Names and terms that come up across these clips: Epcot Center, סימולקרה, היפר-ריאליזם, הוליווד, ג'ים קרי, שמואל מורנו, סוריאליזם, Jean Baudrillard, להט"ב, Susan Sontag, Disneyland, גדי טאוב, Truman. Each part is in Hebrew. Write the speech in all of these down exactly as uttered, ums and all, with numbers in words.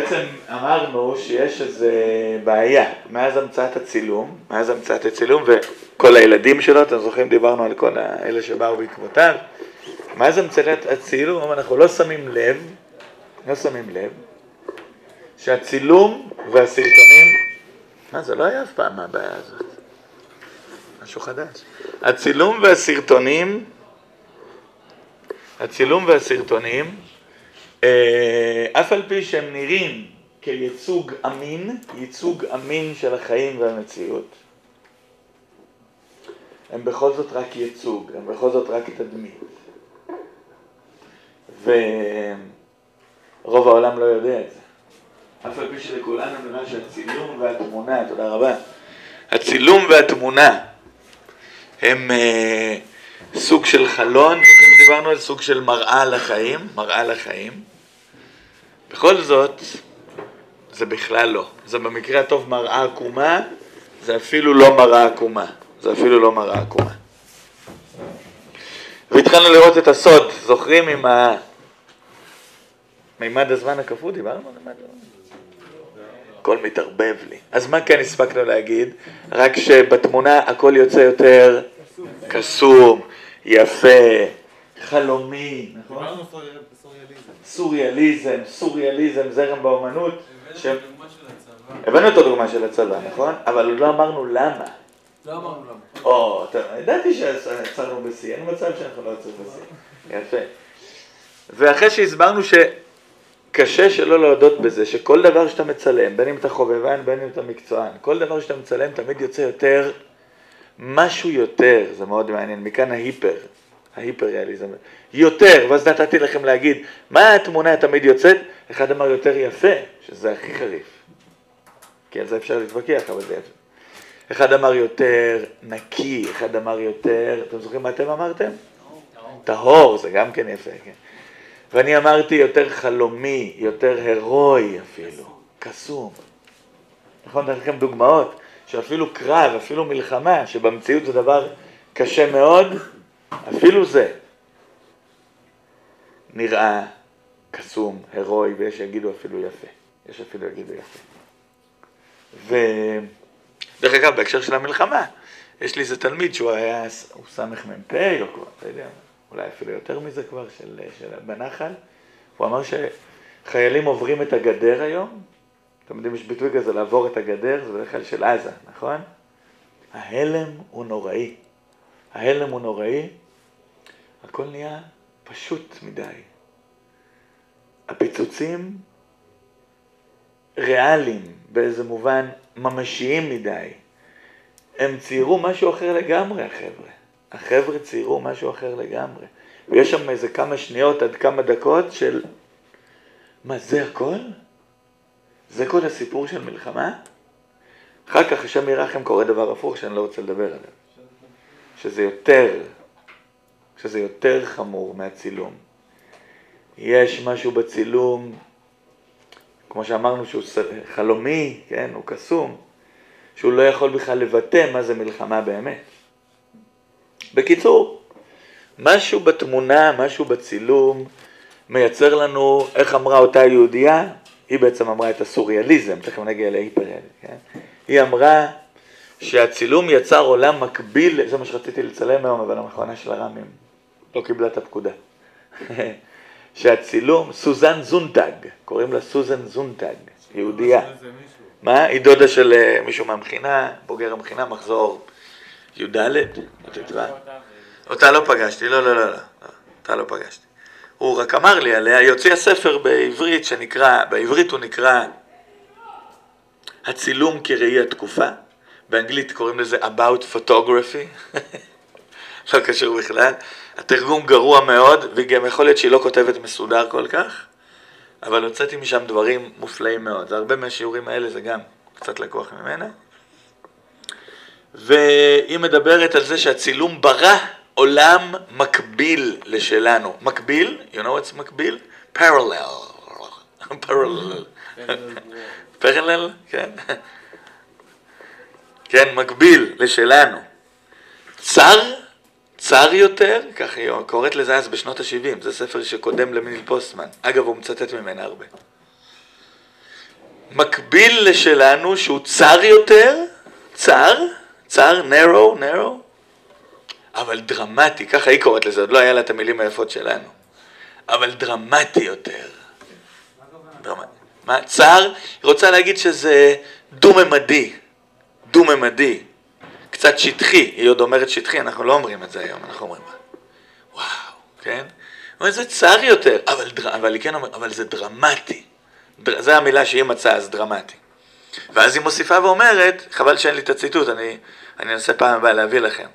בעצם אמרנו שיש איזו בעיה מאז המצאת הצילום, מאז המצאת הצילום וכל הילדים שלו, אתם זוכרים, דיברנו על כל האלה שבאו בעקבותיו. מאז המצאת הצילום, אנחנו לא שמים לב, לא שמים לב, שהצילום והסרטונים, מה זה לא היה אף פעם הבעיה הזאת, משהו חדש. הצילום והסרטונים, הצילום והסרטונים, אף על פי שהם נראים כייצוג אמין, ייצוג אמין של החיים והמציאות, הם בכל זאת רק ייצוג, הם בכל זאת רק תדמית. ורוב העולם לא יודע את זה. אף על פי שלכולנו נראה שהצילום והתמונה, תודה רבה, הצילום והתמונה הם uh, סוג של חלון, אם דיברנו על סוג של מראה לחיים, מראה לחיים, בכל זאת, זה בכלל לא. זה במקרה הטוב מראה עקומה, זה אפילו לא מראה עקומה. זה אפילו לא מראה עקומה. והתחלנו לראות את הסוד, זוכרים עם ה... מימד הזמן הכפול, דיברנו? הכל מתערבב לי. אז מה כן הספקנו להגיד? רק שבתמונה הכל יוצא יותר קסום, יפה, חלומי, נכון? דיברנו סוריאליזם. סוריאליזם, סוריאליזם, זרם באומנות. הבאנו את הדוגמה של הצבא. הבאנו את הדוגמה של הצבא, נכון? אבל לא אמרנו למה. לא אמרנו למה. או, ידעתי שעצרנו בסי, אין מצב שאנחנו לא יוצאים בסי. יפה. ואחרי שהסברנו שקשה שלא להודות בזה, שכל דבר שאתה מצלם, בין אם אתה חובבן, בין אם אתה מקצוען, כל דבר שאתה מצלם תמיד יוצא יותר, משהו יותר, זה מאוד מעניין, מכאן ההיפר. ההיפר-ריאליזם, יותר, ואז נתתי לכם להגיד, מה התמונה תמיד יוצאת? אחד אמר יותר יפה, שזה הכי חריף. כי על זה אפשר להתווכח, אבל זה יפה. אחד אמר יותר נקי, אחד אמר יותר, אתם זוכרים מה אתם אמרתם? טהור, זה גם כן יפה, כן. ואני אמרתי יותר חלומי, יותר הרואי אפילו, קסום. נכון, נתן לכם דוגמאות, שאפילו קרב, אפילו מלחמה, שבמציאות זה דבר קשה מאוד, אפילו זה נראה קסום, הרואי, ויש יגידו אפילו יפה. יש אפילו יגידו יפה. ודרך אגב, בהקשר של המלחמה, יש לי איזה תלמיד שהוא היה, הוא סמך ממפאי או כבר, אתה יודע, אולי אפילו יותר מזה כבר, של, של בנחל. הוא אמר שחיילים עוברים את הגדר היום. אתם יודעים, יש ביטוי כזה, לעבור את הגדר, זה בדרך כלל של עזה, נכון? ההלם הוא נוראי. ההלם הוא נוראי, הכל נהיה פשוט מדי. הפיצוצים ריאליים, באיזה מובן ממשיים מדי. הם ציירו משהו אחר לגמרי, החבר'ה. החבר'ה ציירו משהו אחר לגמרי. ויש שם איזה כמה שניות עד כמה דקות של... מה, זה הכל? זה כל הסיפור של מלחמה? אחר כך, השם ירחם, קורה דבר הפוך שאני לא רוצה לדבר עליו. שזה יותר, שזה יותר חמור מהצילום. יש משהו בצילום, כמו שאמרנו שהוא חלומי, כן, הוא קסום, שהוא לא יכול בכלל לבטא מה זה מלחמה באמת. בקיצור, משהו בתמונה, משהו בצילום, מייצר לנו, איך אמרה אותה יהודייה, היא בעצם אמרה את הסוריאליזם, תכף נגיע להיפריאל, כן? היא אמרה, שהצילום יצר עולם מקביל, זה מה שרציתי לצלם היום, אבל המכוונה של הרמים לא קיבלה את הפקודה. שהצילום, סוזן זונטג, קוראים לה סוזן זונטג, יהודייה. מה? היא דודה של מישהו מהמכינה, בוגר המכינה, מחזור יהודלת, אותה לא פגשתי, לא, לא, לא, אותה לא פגשתי. הוא רק אמר לי עליה, יוציא הספר בעברית שנקרא, בעברית הוא נקרא הצילום כראי התקופה. באנגלית קוראים לזה About Photography, לא קשור בכלל. התרגום גרוע מאוד, וגם יכול להיות שהיא לא כותבת מסודר כל כך, אבל הוצאתי משם דברים מופלאים מאוד. הרבה מהשיעורים האלה זה גם קצת לקוח ממנה. והיא מדברת על זה שהצילום ברא עולם מקביל לשלנו. מקביל, you know what's מקביל? Parallel. Parallel. Parallel, כן. כן, מקביל לשלנו. צר, צר יותר, כך היא קוראת לזה אז בשנות ה-שבעים, זה ספר שקודם למיניל פוסטמן. אגב, הוא מצטט ממנה הרבה. מקביל לשלנו שהוא צר יותר, צר, צר, narrow, narrow, אבל דרמטי, ככה היא קוראת לזה, עוד לא היה לה את המילים היפות שלנו, אבל דרמטי יותר. דרמטי. מה? צר, היא רוצה להגיד שזה דו-ממדי, דו-ממדי, קצת שטחי, היא עוד אומרת שטחי, אנחנו לא אומרים את זה היום, אנחנו אומרים, וואו, כן? אבל זה צר יותר, אבל, אבל היא כן אומרת, אבל זה דרמטי. דר, זו המילה שהיא מצאה, אז דרמטי. ואז היא מוסיפה ואומרת, חבל שאין לי את הציטוט, אני, אני אנסה פעם הבאה להביא לכם.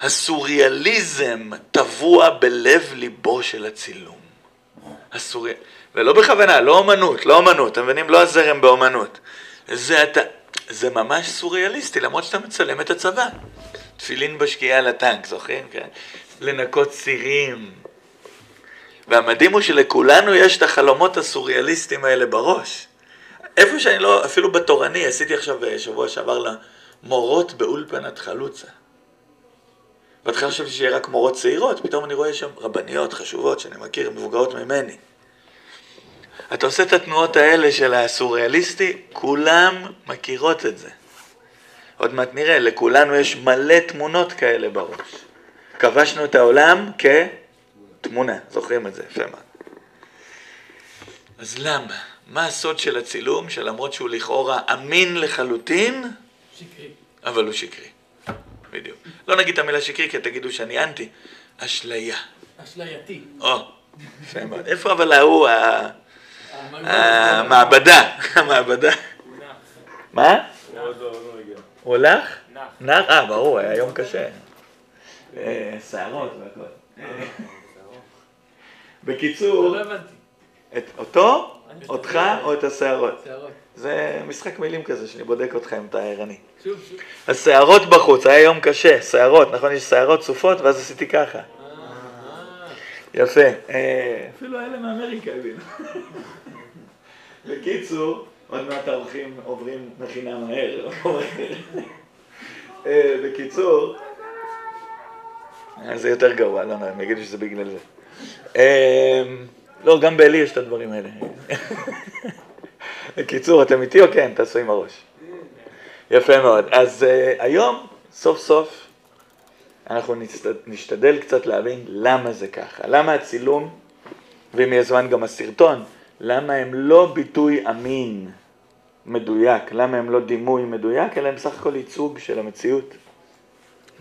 הסוריאליזם טבוע בלב ליבו של הצילום. הסוריאל... ולא בכוונה, לא אומנות, לא אומנות, אתם מבינים? לא הזרם באומנות. זה, אתה... זה ממש סוריאליסטי, למרות שאתה מצלם את הצבא. תפילין בשקיעה על הטנק, זוכרים? כן? לנקות צירים. והמדהים הוא שלכולנו יש את החלומות הסוריאליסטיים האלה בראש. איפה שאני לא, אפילו בתורני, עשיתי עכשיו שבוע שעבר למורות באולפנת חלוצה. בהתחלה חשבתי שיהיה רק מורות צעירות, פתאום אני רואה שם רבניות חשובות שאני מכיר, מבוגרות ממני. אתה עושה את התנועות האלה של הסוריאליסטי, כולם מכירות את זה. עוד מעט נראה, לכולנו יש מלא תמונות כאלה בראש. כבשנו את העולם כ... תמונה, זוכרים את זה, יפה מה. אז למה? מה הסוד של הצילום, שלמרות שהוא לכאורה אמין לחלוטין, שקרי. אבל הוא שקרי. בדיוק. לא נגיד את המילה שקרי, כי תגידו שאני אנטי. אשליה. אשלייתי. או, יפה מה. איפה אבל ההוא, המעבדה. המעבדה. הוא נח. מה? הוא עוד לא הגיע. הוא הולך? נח. נח? אה, ברור, היה יום קשה. שערות והכל. בקיצור, את אותו, אותך או את השערות. זה משחק מילים כזה שאני בודק אותך אם אתה ערני. השערות בחוץ, היה יום קשה, שערות, נכון? יש שערות צופות ואז עשיתי ככה. יפה. אפילו האלה מאמריקה הבינו. בקיצור, עוד מעט האורחים עוברים מכינה מהר. בקיצור, זה יותר גרוע, לא נראה, אני אגיד שזה בגלל זה. לא, גם באלי יש את הדברים האלה. בקיצור, אתם איתי או כן? תעשו עם הראש. יפה מאוד. אז היום, סוף סוף, אנחנו נשתדל קצת להבין למה זה ככה. למה הצילום, ואם יהיה זמן גם הסרטון, למה הם לא ביטוי אמין מדויק, למה הם לא דימוי מדויק, אלא הם סך הכל ייצוג של המציאות.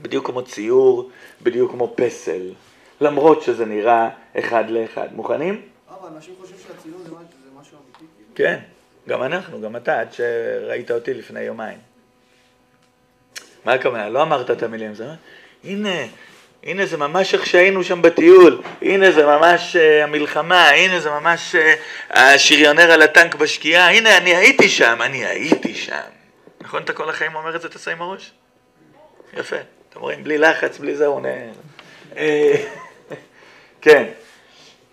בדיוק כמו ציור, בדיוק כמו פסל. למרות שזה נראה אחד לאחד. מוכנים? אבל אנשים חושבים שהצילום זה משהו אמיתי. כן, גם אנחנו, גם אתה, עד שראית אותי לפני יומיים. מה הכוונה? לא אמרת את המילים, זה אומר, הנה, הנה זה ממש איך שהיינו שם בטיול, הנה זה ממש המלחמה, הנה זה ממש השריונר על הטנק בשקיעה, הנה אני הייתי שם, אני הייתי שם. נכון? אתה כל החיים אומר את זה, תעשה עם הראש? יפה, אתם רואים, בלי לחץ, בלי זה, הוא נהל. כן,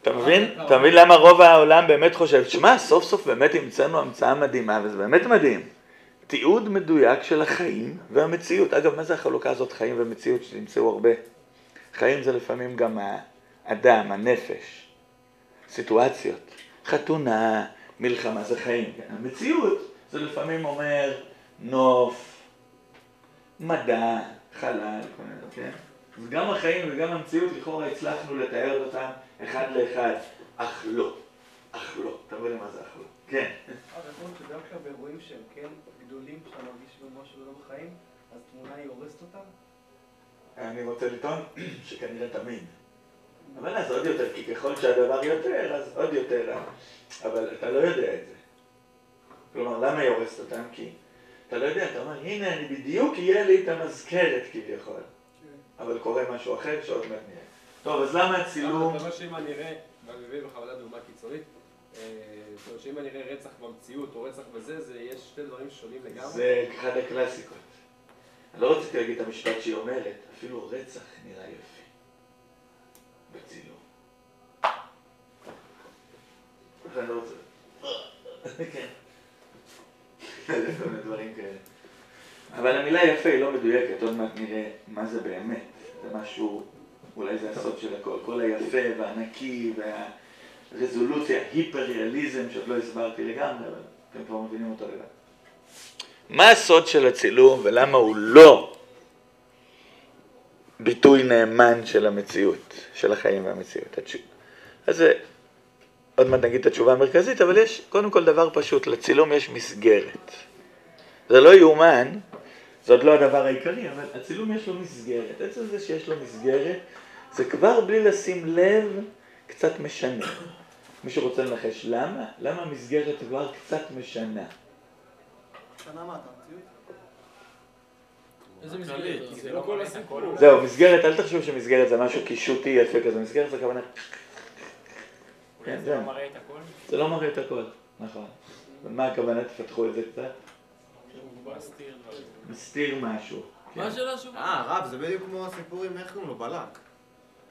אתה מבין? אתה מבין למה רוב העולם באמת חושב, שמה, סוף סוף באמת המצאנו המצאה מדהימה, וזה באמת מדהים. תיעוד מדויק של החיים והמציאות. אגב, מה זה החלוקה הזאת, חיים ומציאות, שנמצאו הרבה? חיים זה לפעמים גם האדם, הנפש, סיטואציות, חתונה, מלחמה, זה חיים. המציאות זה לפעמים אומר נוף, מדע, חלל, כן? אז גם החיים וגם המציאות לכאורה הצלחנו לתאר אותם אחד לאחד, אך לא, אך לא, אתה מבין מה זה אך לא, כן. אז אתה אומר שגם כשהאירועים שהם כן גדולים, כשאתה מרגיש במשהו ולא בחיים, אז תמונה היא הורסת אותם? אני רוצה לטעון שכנראה תמיד. אבל אז עוד יותר, כי ככל שהדבר יותר, אז עוד יותר, אבל אתה לא יודע את זה. כלומר, למה היא הורסת אותם? כי אתה לא יודע, אתה אומר, הנה, אני בדיוק יהיה לי את המזכרת כביכול. אבל קורה משהו אחר שעוד מעט נראה. טוב, אז למה הצילום... אתה אומר שאם אני אראה, ואני מביא בכוונה דוגמה קיצונית, זאת אומרת שאם אני אראה רצח במציאות או רצח בזה, זה יש שתי דברים שונים לגמרי. זה אחד הקלאסיקות. אני לא רציתי להגיד את המשפט שהיא אומרת, אפילו רצח נראה יופי. בצילום. איך אני לא רוצה... כן. זה כל מיני דברים כאלה. אבל המילה יפה היא לא מדויקת, עוד מעט נראה מה זה באמת, זה משהו, אולי זה הסוד של הכל, כל היפה והנקי והרזולוציה, ההיפר-ריאליזם שעוד לא הסברתי לגמרי, אבל הם כבר מבינים אותו לבד. מה הסוד של הצילום ולמה הוא לא ביטוי נאמן של המציאות, של החיים והמציאות? אז עוד מעט נגיד את התשובה המרכזית, אבל יש קודם כל דבר פשוט, לצילום יש מסגרת. זה לא יאומן, זה עוד לא הדבר העיקרי, אבל הצילום יש לו מסגרת. עצם זה שיש לו מסגרת, זה כבר בלי לשים לב קצת משנה. מישהו רוצה לנחש למה? למה המסגרת כבר קצת משנה? משנה מה אתה מציאות? איזה מסגרת? זה לא כל הסיפור. זהו, מסגרת, אל תחשוב שמסגרת זה משהו קישוטי יפה כזה. מסגרת זה כוונה... אולי זה לא מראה את הכל? זה לא מראה את הכל, נכון. ומה הכוונה? תפתחו את זה קצת? מסתיר משהו. מה שלא שוב? אה, רב, זה בדיוק כמו הסיפור עם איך קוראים לו בלק.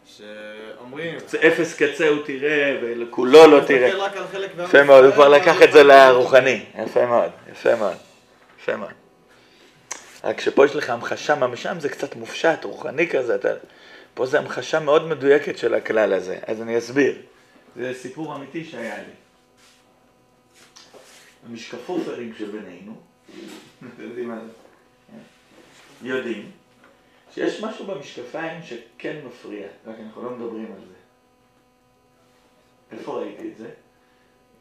שאומרים... אפס קצה הוא תראה וכולו לא תראה. יפה מאוד, הוא כבר לקח את זה לרוחני. יפה מאוד, יפה מאוד. יפה מאוד. רק שפה יש לך המחשה ממשם, זה קצת מופשט, רוחני כזה. פה זה המחשה מאוד מדויקת של הכלל הזה. אז אני אסביר. זה סיפור אמיתי שהיה לי. המשקפופרים שבינינו, יודעים שיש משהו במשקפיים שכן מפריע, רק אנחנו לא מדברים על זה. איפה ראיתי את זה?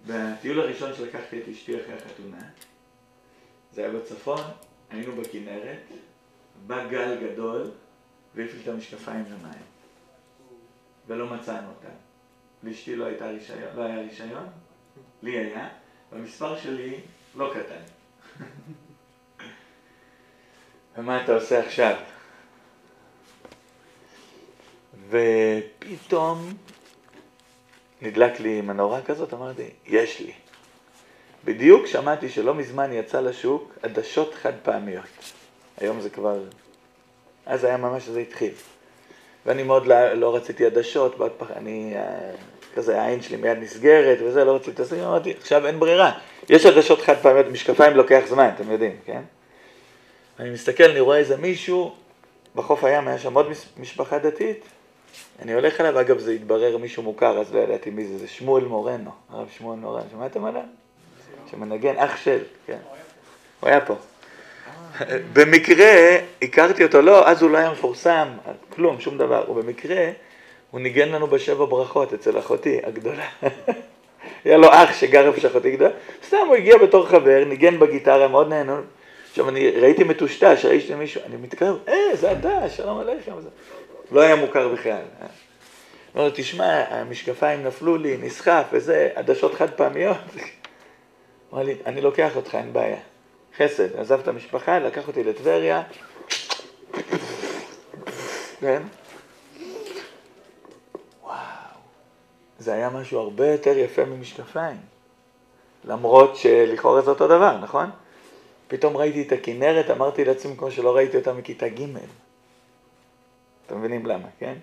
בטיול הראשון שלקחתי את אשתי אחרי החתונה, זה היה בצפון, היינו בכנרת, בא גל גדול והפעיל את המשקפיים למים ולא מצאנו אותם. לאשתי לא הייתה רישיון, לא היה רישיון, לי היה, והמספר שלי לא קטן. ומה אתה עושה עכשיו? ופתאום נדלק לי מנורה כזאת, אמרתי, יש לי. בדיוק שמעתי שלא מזמן יצא לשוק עדשות חד פעמיות. היום זה כבר, אז היה ממש שזה התחיל. ואני מאוד לא, לא רציתי עדשות, אני כזה, העין שלי מיד נסגרת וזה, לא רציתי עושים, אמרתי, עכשיו אין ברירה. יש עדשות חד פעמיות, משקפיים לוקח זמן, אתם יודעים, כן? אני מסתכל, אני רואה איזה מישהו, בחוף הים היה שם עוד משפחה דתית, אני הולך עליו, אגב זה התברר מישהו מוכר, אז לא ידעתי מי זה, זה שמואל מורנו, הרב שמואל מורנו, שמעתם עליו? שמנגן, אח של, כן, הוא היה פה. במקרה, הכרתי אותו, לא, אז הוא לא היה מפורסם, כלום, שום דבר, ובמקרה, הוא ניגן לנו בשבע ברכות אצל אחותי הגדולה. היה לו אח שגר אף שאחותי גדולה, סתם הוא הגיע בתור חבר, ניגן בגיטרה, מאוד נהנו, עכשיו אני ראיתי מטושטש, ראיתי מישהו, אני מתקרב, אה, זה אתה, שלום עליכם. לא היה מוכר בכלל. לא, תשמע, המשקפיים נפלו לי, נסחף, וזה, עדשות חד פעמיות. אמר לי, אני לוקח אותך, אין בעיה. חסד, עזב את המשפחה, לקח אותי לטבריה. כן? וואו. זה היה משהו הרבה יותר יפה ממשקפיים. למרות שלכאורה זה אותו דבר, נכון? פתאום ראיתי את הכנרת, אמרתי לעצמי כמו שלא ראיתי אותה מכיתה ג'. אתם מבינים למה, כן?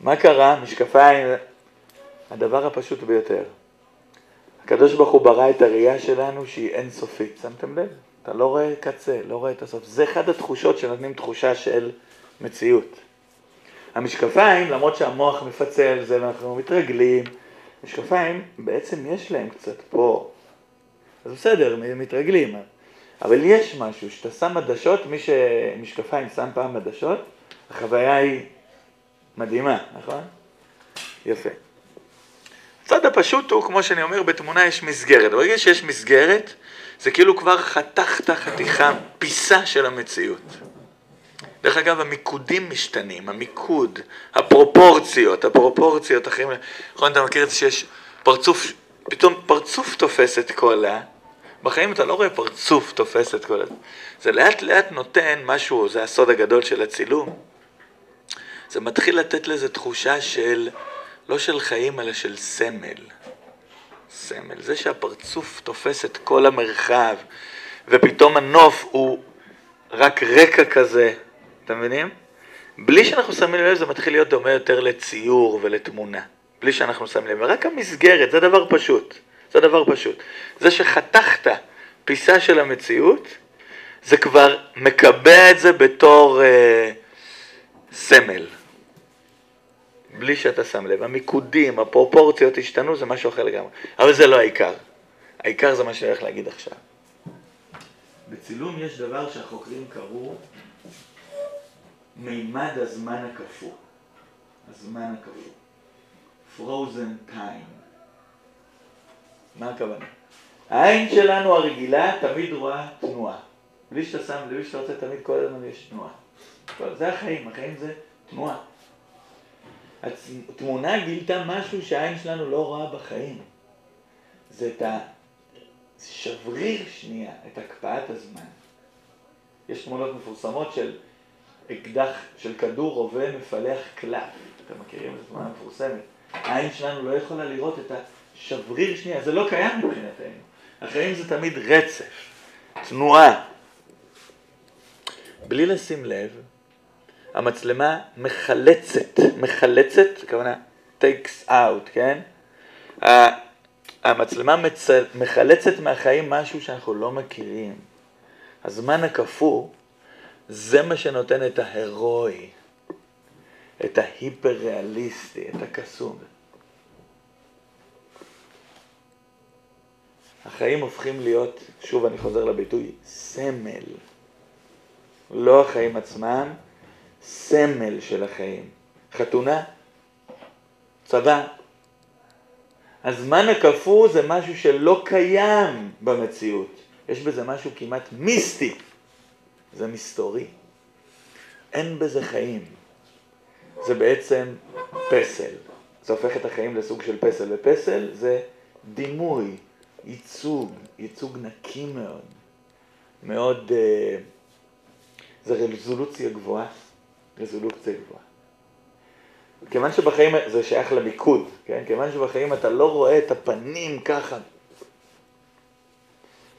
מה קרה? משקפיים, הדבר הפשוט ביותר. הקדוש ברוך הוא ברא את הראייה שלנו שהיא אינסופית. שמתם לב? אתה לא רואה קצה, לא רואה את הסוף. זה אחד התחושות שנותנים תחושה של מציאות. המשקפיים, למרות שהמוח מפצל זה ואנחנו מתרגלים, המשקפיים בעצם יש להם קצת פה. אז בסדר, מתרגלים, אבל יש משהו, שאתה שם עדשות, מי שמשקפיים שם פעם עדשות, החוויה היא מדהימה, נכון? יפה. הצד הפשוט הוא, כמו שאני אומר, בתמונה יש מסגרת. ברגע שיש מסגרת, זה כאילו כבר חתכת חתיכה, פיסה של המציאות. דרך אגב, המיקודים משתנים, המיקוד, הפרופורציות, הפרופורציות אחרים. נכון, אתה מכיר את זה שיש פרצוף, פתאום פרצוף תופס את קולה, בחיים אתה לא רואה פרצוף תופס את כל הזה. זה לאט לאט נותן משהו, זה הסוד הגדול של הצילום. זה מתחיל לתת לזה תחושה של, לא של חיים, אלא של סמל. סמל. זה שהפרצוף תופס את כל המרחב, ופתאום הנוף הוא רק רקע כזה. אתם מבינים? בלי שאנחנו שמים לב, זה מתחיל להיות דומה יותר לציור ולתמונה. בלי שאנחנו שמים לב. רק המסגרת, זה דבר פשוט. זה דבר פשוט. זה שחתכת פיסה של המציאות, זה כבר מקבע את זה בתור אה, סמל. בלי שאתה שם לב. המיקודים, הפרופורציות השתנו, זה משהו אחר לגמרי. אבל זה לא העיקר. העיקר זה מה שאני הולך להגיד עכשיו. בצילום יש דבר שהחוקרים קראו מימד הזמן הקפוא. הזמן הקפוא. Frozen time. מה הכוונה? העין שלנו הרגילה תמיד רואה תנועה. בלי שאתה שם, בלי שאתה רוצה, תמיד כל הזמן יש תנועה. זה החיים, החיים זה תנועה. התמונה גילתה משהו שהעין שלנו לא רואה בחיים. זה את השבריר שנייה, את הקפאת הזמן. יש תמונות מפורסמות של אקדח, של כדור רובה מפלח קלף. אתם מכירים את התמונה המפורסמת. העין שלנו לא יכולה לראות את השבריר שנייה, זה לא קיים מבחינתנו. החיים זה תמיד רצף, תנועה. בלי לשים לב, המצלמה מחלצת, מחלצת, הכוונה takes out, כן? המצלמה מצל... מחלצת מהחיים משהו שאנחנו לא מכירים. הזמן הקפוא, זה מה שנותן את ההירואי, את ההיפר-ריאליסטי, את הקסום. החיים הופכים להיות, שוב אני חוזר לביטוי, סמל. לא החיים עצמם, סמל של החיים. חתונה, צבא. הזמן הקפוא זה משהו שלא קיים במציאות. יש בזה משהו כמעט מיסטי. זה מסתורי. אין בזה חיים. זה בעצם פסל. זה הופך את החיים לסוג של פסל. ופסל זה דימוי, ייצוג, ייצוג נקי מאוד. מאוד, זה רזולוציה גבוהה. רזולוציה גבוהה. כיוון שבחיים, זה שייך למיקוד, כן? כיוון שבחיים אתה לא רואה את הפנים ככה.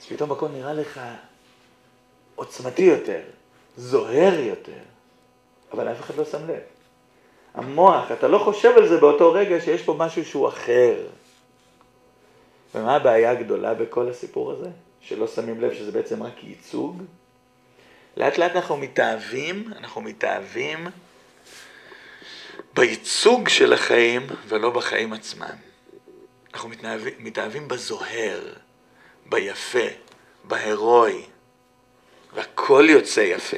אז פתאום הכל נראה לך עוצמתי יותר, זוהר יותר, אבל אף אחד לא שם לב. המוח, אתה לא חושב על זה באותו רגע שיש פה משהו שהוא אחר. ומה הבעיה הגדולה בכל הסיפור הזה? שלא שמים לב שזה בעצם רק ייצוג. לאט לאט אנחנו מתאהבים, אנחנו מתאהבים בייצוג של החיים ולא בחיים עצמם. אנחנו מתאהבים, מתאהבים בזוהר, ביפה, בהירואי, והכל יוצא יפה.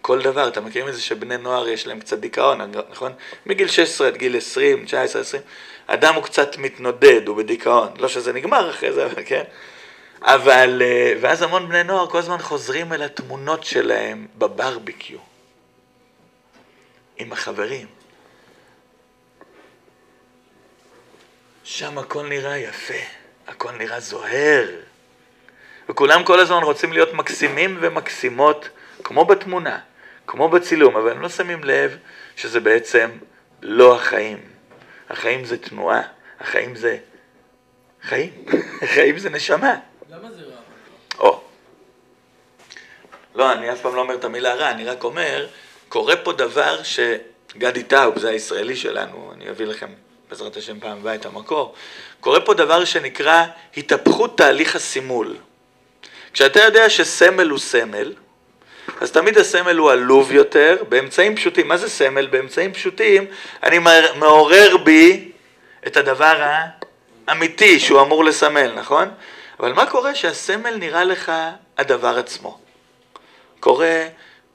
כל דבר, אתם מכירים את זה שבני נוער יש להם קצת דיכאון, נכון? מגיל שש עשרה עד גיל עשרים, תשע עשרה, עשרים, אדם הוא קצת מתנודד, הוא בדיכאון. לא שזה נגמר אחרי זה, כן? אבל, ואז המון בני נוער כל הזמן חוזרים אל התמונות שלהם בברביקיו. עם החברים. שם הכל נראה יפה, הכל נראה זוהר. וכולם כל הזמן רוצים להיות מקסימים ומקסימות, כמו בתמונה, כמו בצילום, אבל הם לא שמים לב שזה בעצם לא החיים. החיים זה תנועה, החיים זה חיים, החיים זה נשמה. למה זה רע? או. לא, אני אף פעם לא אומר את המילה רע, אני רק אומר, קורה פה דבר שגדי טאוב, זה הישראלי שלנו, אני אביא לכם בעזרת השם פעם הבאה את המקור, קורה פה דבר שנקרא התהפכות תהליך הסימול. כשאתה יודע שסמל הוא סמל, אז תמיד הסמל הוא עלוב יותר, באמצעים פשוטים. מה זה סמל? באמצעים פשוטים, אני מעורר בי את הדבר האמיתי שהוא אמור לסמל, נכון? אבל מה קורה שהסמל נראה לך הדבר עצמו? קורה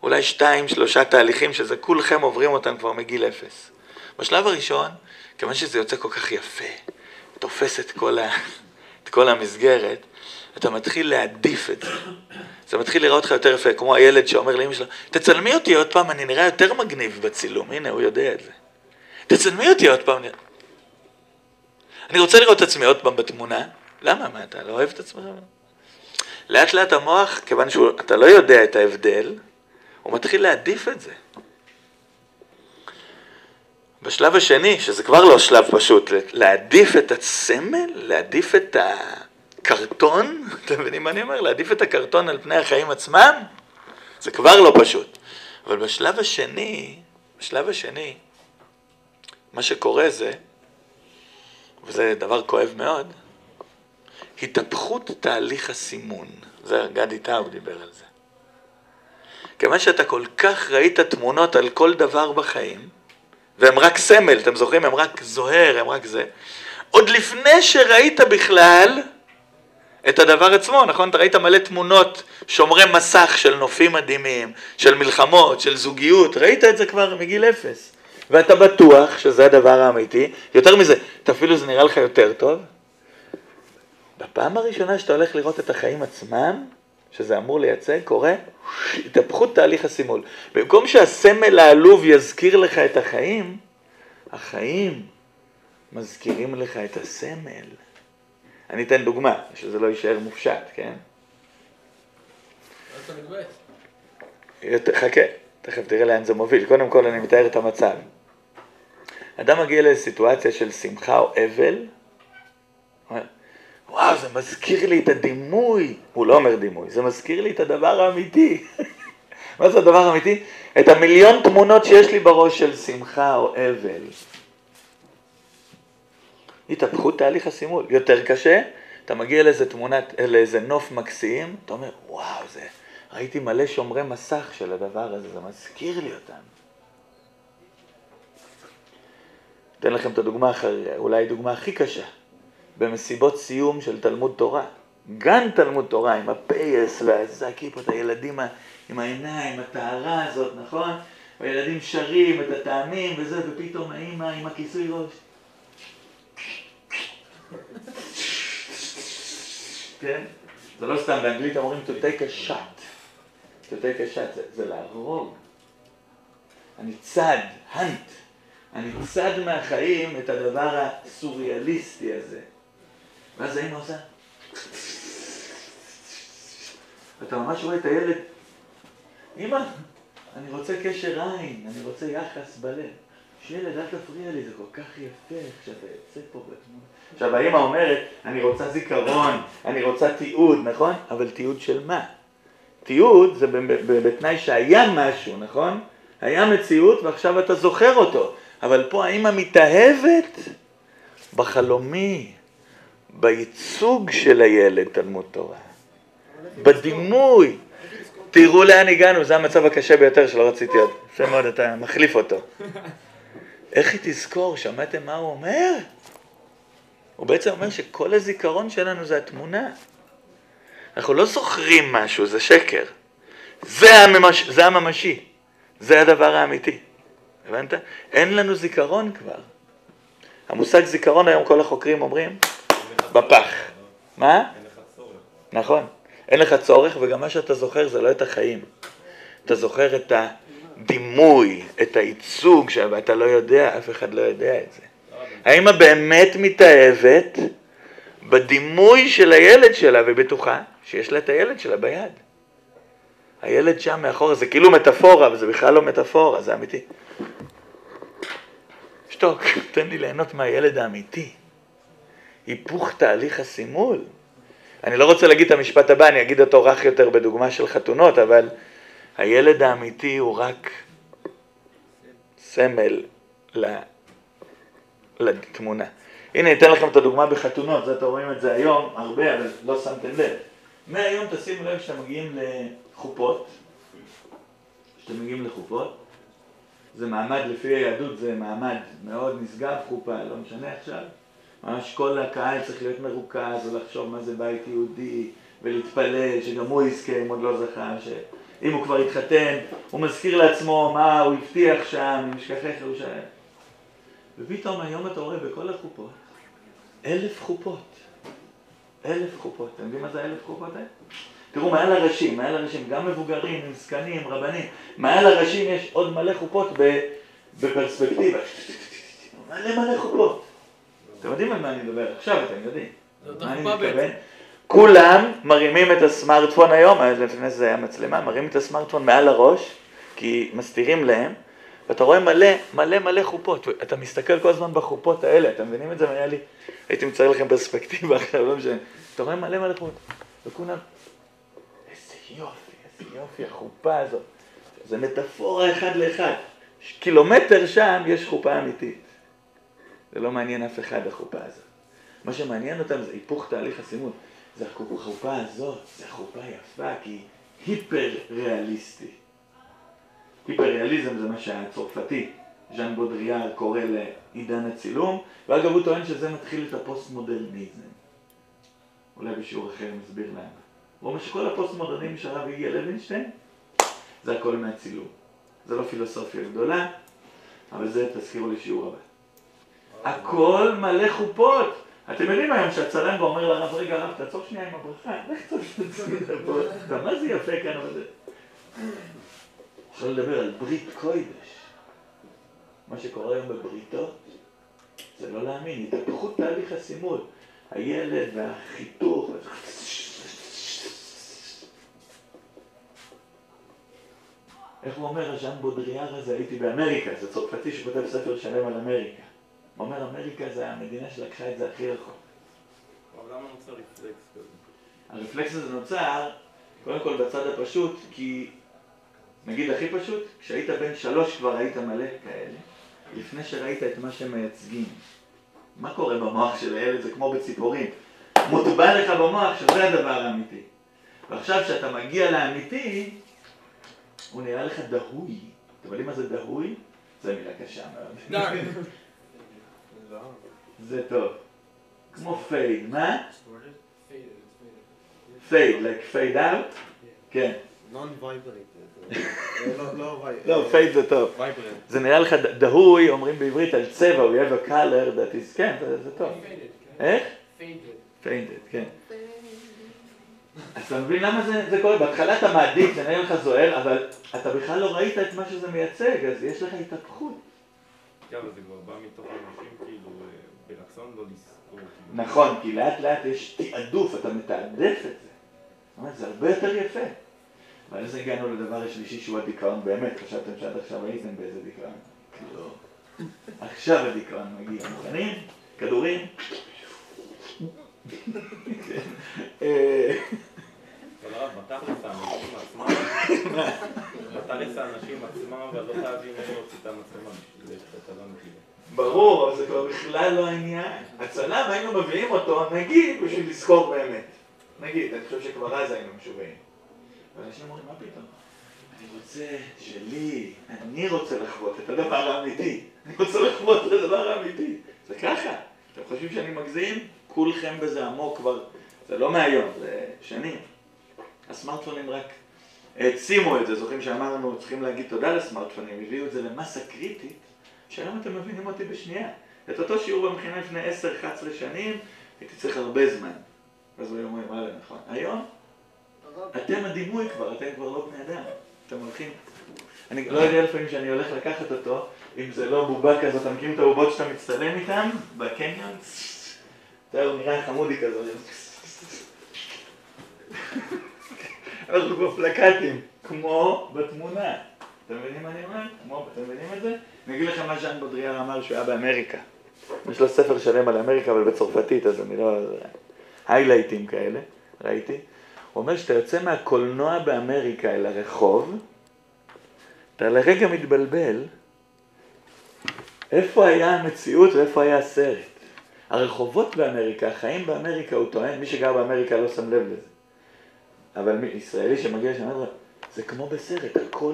אולי שתיים, שלושה תהליכים שזה כולכם עוברים אותם כבר מגיל אפס. בשלב הראשון, כיוון שזה יוצא כל כך יפה, תופס את כל, ה... את כל המסגרת, אתה מתחיל להדיף את זה. זה מתחיל לראות לך יותר יפה, כמו הילד שאומר לאמא שלו, תצלמי אותי עוד פעם, אני נראה יותר מגניב בצילום. הנה, הוא יודע את זה. תצלמי אותי עוד פעם. אני רוצה לראות את עצמי עוד פעם בתמונה. למה? מה, אתה לא אוהב את עצמך? לאט לאט המוח, כיוון שאתה לא יודע את ההבדל, הוא מתחיל להדיף את זה. בשלב השני, שזה כבר לא שלב פשוט, להדיף את הסמל, להדיף את הקרטון, אתם מבינים מה אני אומר? להדיף את הקרטון על פני החיים עצמם, זה כבר לא פשוט. אבל בשלב השני, בשלב השני, מה שקורה זה, וזה דבר כואב מאוד, התהפכות תהליך הסימון. זה גדי טאוב דיבר על זה. כמה שאתה כל כך ראית תמונות על כל דבר בחיים, והם רק סמל, אתם זוכרים, הם רק זוהר, הם רק זה, עוד לפני שראית בכלל את הדבר עצמו, נכון? אתה ראית מלא תמונות שומרי מסך של נופים מדהימים, של מלחמות, של זוגיות, ראית את זה כבר מגיל אפס. ואתה בטוח שזה הדבר האמיתי, יותר מזה, אפילו זה נראה לך יותר טוב. בפעם הראשונה שאתה הולך לראות את החיים עצמם, שזה אמור לייצג, קורה, התהפכות תהליך הסימול. במקום שהסמל העלוב יזכיר לך את החיים, החיים מזכירים לך את הסמל. אני אתן דוגמה, שזה לא יישאר מופשט, כן? אתה נגבט. חכה, תכף תראה לאן זה מוביל. קודם כל אני מתאר את המצב. אדם מגיע לסיטואציה של שמחה או אבל, וואו, זה מזכיר לי את הדימוי. הוא לא אומר דימוי, זה מזכיר לי את הדבר האמיתי. מה זה הדבר האמיתי? את המיליון תמונות שיש לי בראש של שמחה או אבל. התהפכו תהליך הסימול. יותר קשה, אתה מגיע לאיזה תמונת, לאיזה נוף מקסים, אתה אומר, וואו, זה, ראיתי מלא שומרי מסך של הדבר הזה, זה מזכיר לי אותם. אתן לכם את הדוגמה אחריה, אולי דוגמה הכי קשה. במסיבות סיום של תלמוד תורה, גן תלמוד תורה עם הפייס והזקיפות, הילדים עם העיניים, התארה הזאת, נכון? והילדים שרים את הטעמים וזה, ופתאום האמא עם הכיסוי ראש. כן? זה לא סתם, באנגלית אומרים to take a shot. to take a shot זה, זה להרוג. אני צד, hunt. אני צד מהחיים את הדבר הסוריאליסטי הזה. ואז האמא עושה. אתה ממש רואה את הילד. אמא, אני רוצה קשר עין, אני רוצה יחס בלב. שילד, אל תפריע לי, זה כל כך יפה כשאתה יוצא פה בתמונה. עכשיו, האמא אומרת, אני רוצה זיכרון, אני רוצה תיעוד, נכון? אבל תיעוד של מה? תיעוד זה בתנאי שהיה משהו, נכון? היה מציאות ועכשיו אתה זוכר אותו. אבל פה האמא מתאהבת בחלומי, בייצוג של הילד תלמוד תורה, בדימוי. תראו לאן הגענו, זה המצב הקשה ביותר שלא רציתי עוד. יפה מאוד, אתה מחליף אותו. איך היא תזכור? שמעתם מה הוא אומר? הוא בעצם אומר שכל הזיכרון שלנו זה התמונה. אנחנו לא זוכרים משהו, זה שקר. זה הממש, זה הממשי. זה הדבר האמיתי. הבנת? אין לנו זיכרון כבר. המושג זיכרון היום כל החוקרים אומרים, בפח. מה? אין לך צורך. נכון. אין לך צורך, וגם מה שאתה זוכר זה לא את החיים. אתה זוכר את הדימוי, את הייצוג, שאתה לא יודע, אף אחד לא יודע את זה. האמא באמת מתאהבת בדימוי של הילד שלה, ובטוחה שיש לה את הילד שלה ביד. הילד שם מאחורה, זה כאילו מטאפורה, אבל זה בכלל לא מטאפורה, זה אמיתי. שתוק, תן לי ליהנות מהילד האמיתי. היפוך תהליך הסימול. אני לא רוצה להגיד את המשפט הבא, אני אגיד אותו רך יותר בדוגמה של חתונות, אבל הילד האמיתי הוא רק סמל לתמונה. הנה, אתן לכם את הדוגמה בחתונות, אתם רואים את זה היום הרבה, אבל לא שמתם לב. מהיום תשימו לב שאתם מגיעים לחופות, שאתם מגיעים לחופות, זה מעמד, לפי היהדות זה מעמד מאוד נשגב, חופה, לא משנה עכשיו. ממש כל הקהל צריך להיות מרוכז ולחשוב מה זה בית יהודי ולהתפלל שגם הוא יזכה אם עוד לא זכה, שאם הוא כבר התחתן הוא מזכיר לעצמו מה הוא הבטיח שם, אם שכחך ירושלים. ופתאום היום אתה רואה בכל החופות אלף חופות. אלף חופות. אתם יודעים מה זה אלף חופות? תראו, מעל הראשים, מעל הראשים, גם מבוגרים, זקנים, רבנים, מעל הראשים יש עוד מלא חופות בפרספקטיבה. מלא מלא חופות. אתם יודעים על מה אני מדבר? עכשיו אתם יודעים. מה אני מתכוון? כולם מרימים את הסמארטפון היום, לפני זה היה מצלמה, מרימים את הסמארטפון מעל הראש, כי מסתירים להם, ואתה רואה מלא, מלא מלא חופות. אתה מסתכל כל הזמן בחופות האלה, אתם מבינים את זה? היה לי, הייתי מצייר לכם פרספקטיבה עכשיו, לא משנה. אתה רואה מלא מלא חופות, וכולם, איזה יופי, איזה יופי, החופה הזאת. זה מטאפורה אחד לאחד. קילומטר שם יש חופה אמיתית. זה לא מעניין אף אחד החופה הזאת. מה שמעניין אותם זה היפוך תהליך הסימון. זה החופה הזאת, זה חופה יפה, כי היא היפר-ריאליסטי. היפר-ריאליזם זה מה שהצרפתי ז'אן בודריאר קורא לעידן הצילום, ואגב הוא טוען שזה מתחיל את הפוסט-מודרניזם. אולי בשיעור אחר מסביר להם. הוא אומר שכל הפוסט-מודרנים שערב הגיע לוינשטיין, זה הכל מהצילום. זה לא פילוסופיה גדולה, אבל זה תזכירו לשיעור הבא. הכל מלא חופות. אתם יודעים היום שהצלם ואומר לרב, רגע רב, תעצור שנייה עם הברכה, לך תעצור את הברות, מה זה יפה כאן, אבל זה... אפשר לדבר על ברית קוידש. מה שקורה היום בבריתות, זה לא להאמין, התהפכו תהליך הסימול. הילד והחיתוך, איך הוא אומר, ז'אן בודריאר הזה, הייתי באמריקה, זה צרפתי שכותב ספר שלם על אמריקה. הוא אומר, אמריקה זה המדינה שלקחה את זה הכי רחוק. אבל למה נוצר רפלקס כזה? הרפלקס הזה נוצר, קודם כל בצד הפשוט, כי, נגיד הכי פשוט, כשהיית בן שלוש כבר היית מלא כאלה, לפני שראית את מה שמייצגים. מה קורה במוח של הילד? זה כמו בציפורים. מוטבע לך במוח שזה הדבר האמיתי. ועכשיו כשאתה מגיע לאמיתי, הוא נראה לך דהוי. אתם יודעים מה זה דהוי? זה מילה קשה מאוד. זה טוב. כמו פייד, מה? פייד, like fade out? כן. non-vibrated. לא, פייד זה טוב. זה נראה לך דהוי, אומרים בעברית על צבע, we have a color that is, כן, זה טוב. איך? faded. faded, כן. אז אתה מבין למה זה קורה? בהתחלה אתה מעדיף, זה נראה לך זוהר, אבל אתה בכלל לא ראית את מה שזה מייצג, אז יש לך התהפכות. כן, אבל זה כבר בא מתוך אנשים כאילו ברצון לא לספור. נכון, כי לאט לאט יש תעדוף, אתה מתעדף את זה. זאת אומרת, זה הרבה יותר יפה. אבל אז הגענו לדבר השלישי שהוא הדיכאון באמת, חשבתם שעד עכשיו הייתם באיזה דיכאון? לא. עכשיו הדיכאון מגיע. מוכנים? כדורים? אבל הרב, בתכלס האנשים עצמם, בתכלס האנשים עצמם, אבל לא חייבים להוציא את המצלמה בשביל הצלם כאילו. ברור, אבל זה כבר בכלל לא העניין. הצלם היינו מביאים אותו, נגיד, בשביל לזכור באמת. נגיד, אני חושב שכבר אז היינו משוגעים. ואנשים אומרים, מה פתאום? אני רוצה שלי, אני רוצה לחוות את הדבר האמיתי. אני רוצה לחוות את הדבר האמיתי. זה ככה. אתם חושבים שאני מגזים? כולכם בזה עמוק כבר. זה לא מהיום, זה שנים. הסמארטפונים רק העצימו את זה, זוכרים שאמרנו צריכים להגיד תודה לסמארטפונים, הביאו את זה למסה קריטית, שהיום אתם מבינים אותי בשנייה. את אותו שיעור במכינה לפני עשר אחת עשרה שנים, הייתי צריך הרבה זמן. אז הוא יאמר, מה זה נכון? היום? אתם הדימוי כבר, אתם כבר לא בני אדם. אתם הולכים... אני לא יודע לפעמים שאני הולך לקחת אותו, אם זה לא בובה כזאת, אתה מקים את הבובות שאתה מצטלם איתן, בקניון, הוא נראה חמודי כזאת. אנחנו בפלקטים, כמו בתמונה. אתם מבינים מה אני אומר? כמו, אתם מבינים את זה? אני אגיד לכם מה ז'אן בודריאר אמר שהוא היה באמריקה. יש לו ספר שלם על אמריקה, אבל בצרפתית, אז אני לא... היילייטים כאלה, ראיתי. הוא אומר שאתה יוצא מהקולנוע באמריקה אל הרחוב, אתה לרגע מתבלבל, איפה היה המציאות ואיפה היה הסרט. הרחובות באמריקה, החיים באמריקה, הוא טוען, מי שגר באמריקה לא שם לב לזה. אבל ישראלי שמגיע שם, זה כמו בסרט, הכל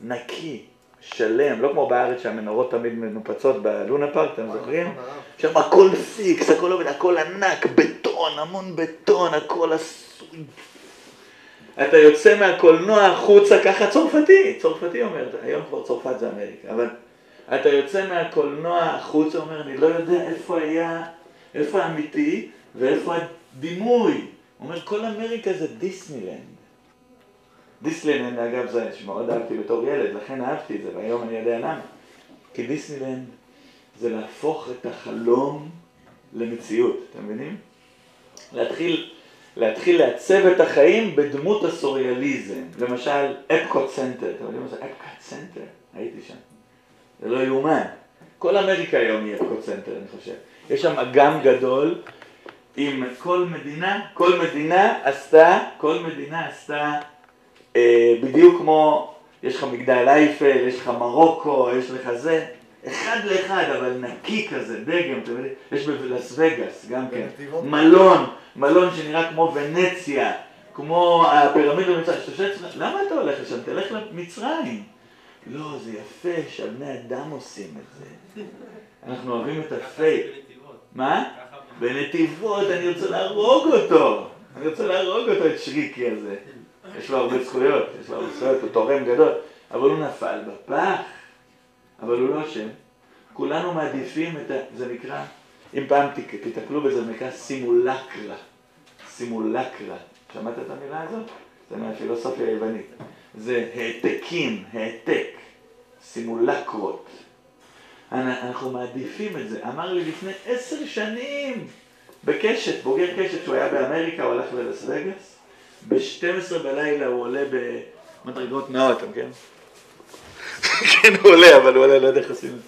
נקי, שלם, לא כמו בארץ שהמנורות תמיד מנופצות בלונה פארק, אתם זוכרים? שם הכל פיקס, הכל עובד, הכל ענק, בטון, המון בטון, הכל עשוי. אתה יוצא מהקולנוע החוצה ככה צרפתי, צרפתי אומר, היום כבר צרפת זה אמריקה, אבל אתה יוצא מהקולנוע החוצה, אומר, אני לא יודע איפה היה, איפה האמיתי ואיפה הדימוי. הוא אומר, כל אמריקה זה דיסנילנד. דיסנילנד, אגב, זה שמאוד אהבתי בתור ילד, לכן אהבתי את זה, והיום אני יודע למה. כי דיסנילנד זה להפוך את החלום למציאות, אתם מבינים? להתחיל, להתחיל לעצב את החיים בדמות הסוריאליזם. למשל, אפקוט סנטר, אתם יודעים מה זה? אפקוט סנטר, הייתי שם. זה לא יאומן. כל אמריקה היום היא אפקוט סנטר, אני חושב. יש שם אגם גדול, עם כל מדינה, כל מדינה עשתה, כל מדינה עשתה אה, בדיוק כמו, יש לך מגדל אייפל, יש לך מרוקו, יש לך זה, אחד לאחד, אבל נקי כזה, דגם, אתם יודעים, יש בלס וגאס גם כן, מלון, מלון שנראה כמו ונציה, כמו הפירמידה במצרים, למה אתה הולך לשם? תלך למצרים, לא, זה יפה שהבני אדם עושים את זה. אנחנו אוהבים את הפייק. מה? בנתיבות, אני רוצה להרוג אותו. אני רוצה להרוג אותו, את שריקי הזה. יש לו הרבה זכויות, יש לו הרבה זכויות, הוא תורם גדול. אבל הוא נפל בפח. אבל הוא לא שם. כולנו מעדיפים את ה... זה נקרא, אם פעם תתקלו בזה, זה נקרא סימולקרה. סימולקרה. שמעת את המילה הזאת? זה מהפילוסופיה היוונית. זה העתקים, העתק, סימולקרות. אנחנו מעדיפים את זה. אמר לי לפני עשר שנים, בקשת, בוגר קשת, שהוא היה באמריקה, הוא הלך ללס וגאס, ב-שתים עשרה בלילה הוא עולה במדרגות נאות, כן? כן, הוא עולה, אבל הוא עולה, לא יודע איך עושים את זה.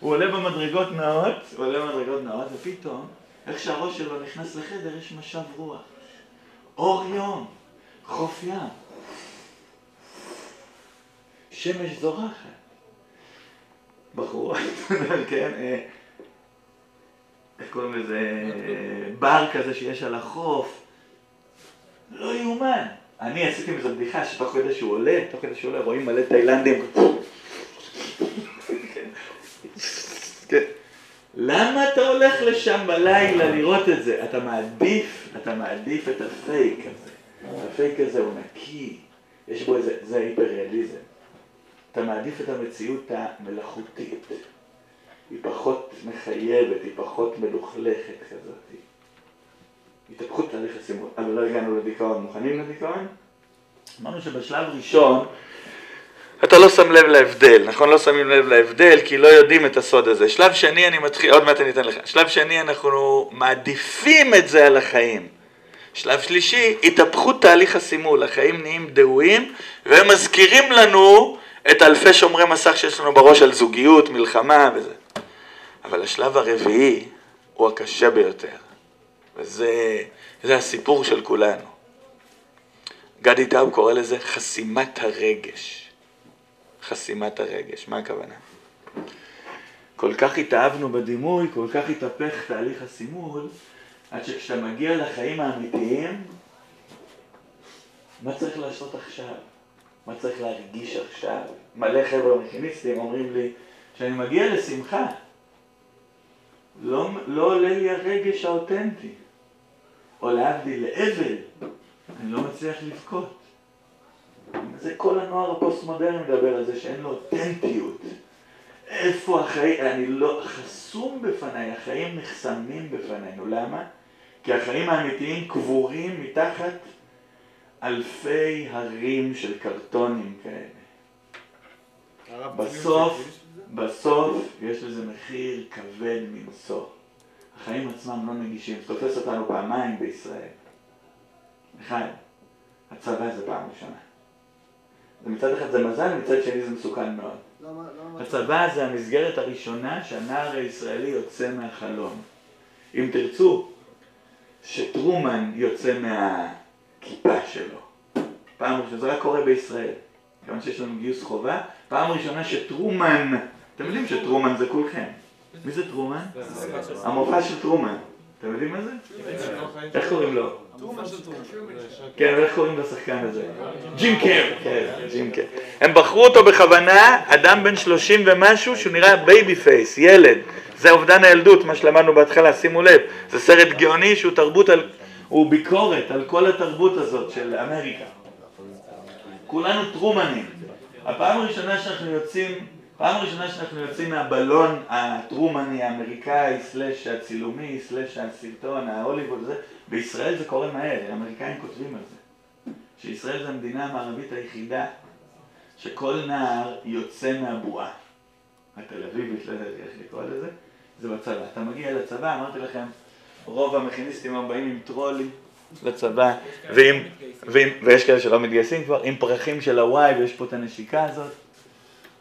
הוא עולה במדרגות נאות, הוא עולה במדרגות נאות, ופתאום, איך שהראש שלו נכנס לחדר, יש משב רוח. אור יום, חוף ים. שמש זורחת. בחורה, כן, איך קוראים לזה, בר כזה שיש על החוף, לא יאומן. אני עשיתי מזה בדיחה שתוך כדי שהוא עולה, תוך כדי שהוא עולה, רואים מלא תאילנדים. למה אתה הולך לשם בלילה לראות את זה? אתה מעדיף, אתה מעדיף את הפייק הזה. הפייק הזה הוא נקי, יש בו איזה, זה היפריאליזם. אתה מעדיף את המציאות המלאכותית, היא פחות מחייבת, היא פחות מלוכלכת כזאת. התהפכות תהליך הסימון, אבל לא הגענו לדיכאון, מוכנים לדיכאון? אמרנו שבשלב ראשון, אתה לא שם לב להבדל, נכון? לא שמים לב להבדל, כי לא יודעים את הסוד הזה. שלב שני, אני מתחיל, עוד מעט אני אתן לך. שלב שני, אנחנו מעדיפים את זה על החיים. שלב שלישי, התהפכות תהליך הסימול, החיים נהיים דהויים, והם מזכירים לנו את אלפי שומרי מסך שיש לנו בראש על זוגיות, מלחמה וזה. אבל השלב הרביעי הוא הקשה ביותר. וזה זה הסיפור של כולנו. גדי טאוב קורא לזה חסימת הרגש. חסימת הרגש, מה הכוונה? כל כך התאהבנו בדימוי, כל כך התהפך תהליך הסימול, עד שכשאתה מגיע לחיים האמיתיים, מה צריך לעשות עכשיו? מה צריך להרגיש עכשיו? מלא חבר'ה מכיניסטים אומרים לי, כשאני מגיע לשמחה, לא, לא עולה לי הרגש האותנטי. או להבדיל לאבל, אני לא מצליח לבכות. זה כל הנוער הפוסט-מודרני מדבר על זה, שאין לו אותנטיות. איפה החיים? אני לא... חסום בפניי, החיים נחסמים בפנינו. למה? כי החיים האמיתיים קבורים מתחת אלפי הרים של קרטונים כאלה. בסוף, בסוף יש לזה מחיר כבד מנשוא. החיים עצמם לא נגישים. תופס אותנו פעמיים בישראל. אחד, הצבא זה פעם ראשונה. מצד אחד זה מזל, מצד שני זה מסוכן מאוד. הצבא זה המסגרת הראשונה שהנער הישראלי יוצא מהחלום. אם תרצו, שטרומן יוצא מהכיפה שלו. פעם ראשונה, זה רק קורה בישראל. כיוון שיש לנו גיוס חובה, פעם ראשונה שטרומן, אתם יודעים שטרומן זה כולכם. מי זה טרומן? המופע של טרומן. אתם יודעים מה זה? איך קוראים לו? כן, ואיך קוראים לשחקן הזה? ג'ים קרי. כן, ג'ים קרי. הם בחרו אותו בכוונה, אדם בן שלושים ומשהו שהוא נראה בייבי פייס, ילד. זה אובדן הילדות, מה שלמדנו בהתחלה, שימו לב. זה סרט גאוני שהוא תרבות על... הוא ביקורת על כל התרבות הזאת של אמריקה. כולנו טרומנים. הפעם הראשונה שאנחנו יוצאים, פעם הראשונה שאנחנו יוצאים מהבלון הטרומני, האמריקאי, סלש הצילומי, סלש הסרטון, ההוליווד, זה... בישראל זה קורה מהר, האמריקאים כותבים על זה. שישראל זה המדינה המערבית היחידה, שכל נער יוצא מהבועה. התל אביבית, לא יודעת איך לקרוא לזה, זה בצבא. אתה מגיע לצבא, אמרתי לכם, רוב המכיניסטים הם באים עם טרולים לצבא, ועם, ועם, ויש כאלה שלא מתגייסים כבר, עם פרחים של הוואי, ויש פה את הנשיקה הזאת.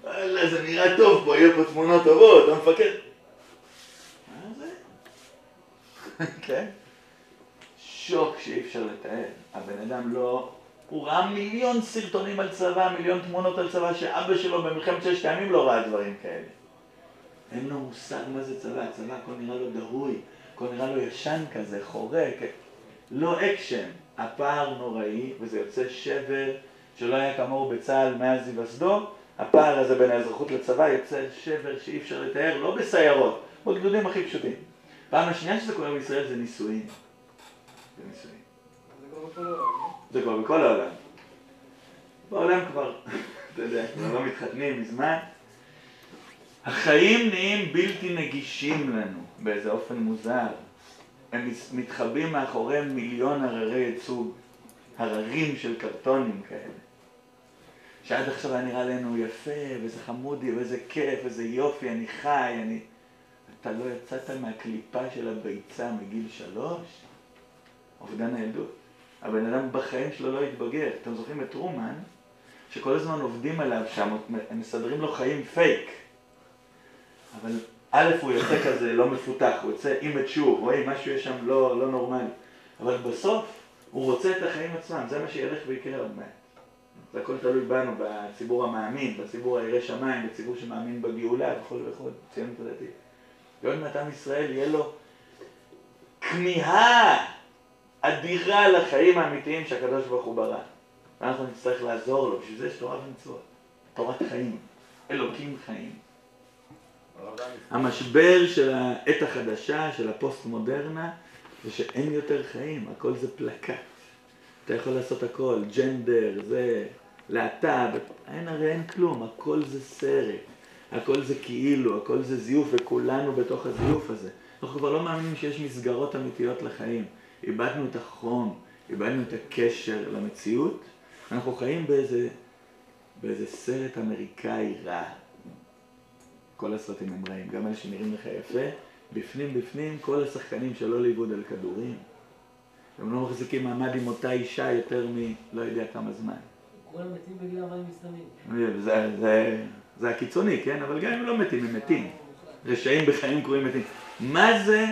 אלא, זה נראה טוב פה, יהיו פה תמונות טובות, אתה מפקד. מה זה? כן? שוק שאי אפשר לתאר. הבן אדם לא... הוא ראה מיליון סרטונים על צבא, מיליון תמונות על צבא, שאבא שלו במלחמת ששת הימים לא ראה דברים כאלה. אין לו מושג מה זה צבא. הצבא, הכל נראה לו דהוי, הכל נראה לו ישן כזה, חורק. לא אקשן. הפער נוראי, וזה יוצא שבר שלא היה כמוהו בצה"ל מאז היווסדו, הפער הזה בין האזרחות לצבא יוצא שבר שאי אפשר לתאר, לא בסיירות, בגדודים הכי פשוטים. פעם השנייה שזה קורה בישראל זה נישואים. זה נישואים. זה כבר בכל העולם. זה כבר בכל העולם. בעולם כבר, אתה יודע, כבר לא מתחתנים מזמן. החיים נהיים בלתי נגישים לנו באיזה אופן מוזר. הם מתחבאים מאחורי מיליון הררי ייצוג, הררים של קרטונים כאלה. שעד עכשיו היה נראה לנו יפה, וזה חמודי, וזה כיף, וזה יופי, אני חי, אני... אתה לא יצאת מהקליפה של הביצה מגיל שלוש? אובדן הילדות. הבן אדם בחיים שלו לא התבגר. אתם זוכרים את טרומן, שכל הזמן עובדים עליו שם, הם מסדרים לו חיים פייק. אבל א' הוא יוצא כזה לא מפותח, הוא יוצא אימצ'ור, רואה משהו יש שם לא, לא נורמלי. אבל בסוף הוא רוצה את החיים עצמם, זה מה שילך ויקרה עוד מעט. זה הכל תלוי בנו, בציבור המאמין, בציבור הירא שמיים, בציבור שמאמין בגאולה וכל וכל, ציונות הדתית. ועוד מעט עם ישראל יהיה לו כמיהה אדירה לחיים האמיתיים שהקדוש ברוך הוא ברא. ואנחנו נצטרך לעזור לו, בשביל זה יש תורה ומצוות, תורת חיים, אלוקים חיים. המשבר של העת החדשה, של הפוסט-מודרנה, זה שאין יותר חיים, הכל זה פלקט. אתה יכול לעשות הכל, ג'נדר, זה, להט"ב, אין הרי אין כלום, הכל זה סרט, הכל זה כאילו, הכל זה זיוף, וכולנו בתוך הזיוף הזה. אנחנו כבר לא מאמינים שיש מסגרות אמיתיות לחיים. איבדנו את החום, איבדנו את הקשר למציאות, אנחנו חיים באיזה, באיזה סרט אמריקאי רע. כל הסרטים הם רעים, גם אלה שנראים לך יפה, בפנים בפנים כל השחקנים שלא לאיבוד על כדורים. הם לא מחזיקים מעמד עם אותה אישה יותר מ... לא יודע כמה זמן. כל המתים בגיל המים מסתמים. זה, זה, זה הקיצוני, כן? אבל גם הם לא מתים, הם מתים. רשעים בחיים קוראים מתים. מה זה?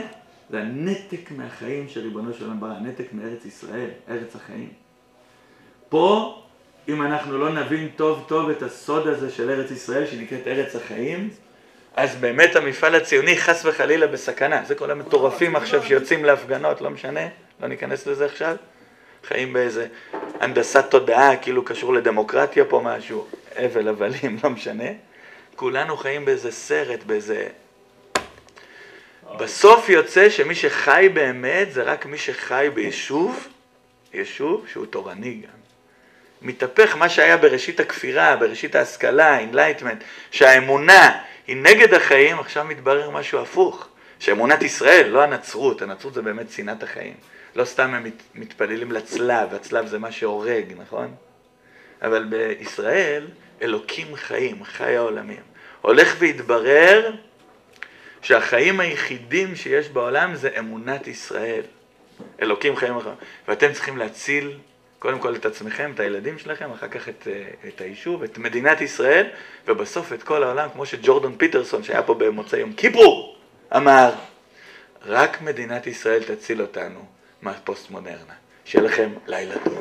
זה הנתק מהחיים שריבונו של עולם ברא, הנתק מארץ ישראל, ארץ החיים. פה, אם אנחנו לא נבין טוב טוב את הסוד הזה של ארץ ישראל, שנקראת ארץ החיים, אז באמת המפעל הציוני חס וחלילה בסכנה. זה כל המטורפים עכשיו שיוצאים להפגנות, לא משנה, לא ניכנס לזה עכשיו. חיים באיזה הנדסת תודעה, כאילו קשור לדמוקרטיה פה משהו, אבל הבלים, לא משנה. כולנו חיים באיזה סרט, באיזה... בסוף יוצא שמי שחי באמת זה רק מי שחי ביישוב, יישוב שהוא תורני גם. מתהפך מה שהיה בראשית הכפירה, בראשית ההשכלה, enlightenment, שהאמונה היא נגד החיים, עכשיו מתברר משהו הפוך. שאמונת ישראל, לא הנצרות, הנצרות זה באמת צנעת החיים. לא סתם הם מת, מתפללים לצלב, הצלב זה מה שהורג, נכון? אבל בישראל, אלוקים חיים, חי העולמים. הולך והתברר שהחיים היחידים שיש בעולם זה אמונת ישראל. אלוקים חיים החיים. ואתם צריכים להציל קודם כל את עצמכם, את הילדים שלכם, אחר כך את, את היישוב, את מדינת ישראל, ובסוף את כל העולם, כמו שג'ורדון פיטרסון, שהיה פה במוצאי יום כיפור, אמר, רק מדינת ישראל תציל אותנו מהפוסט-מודרנה. שיהיה לכם לילה טוב.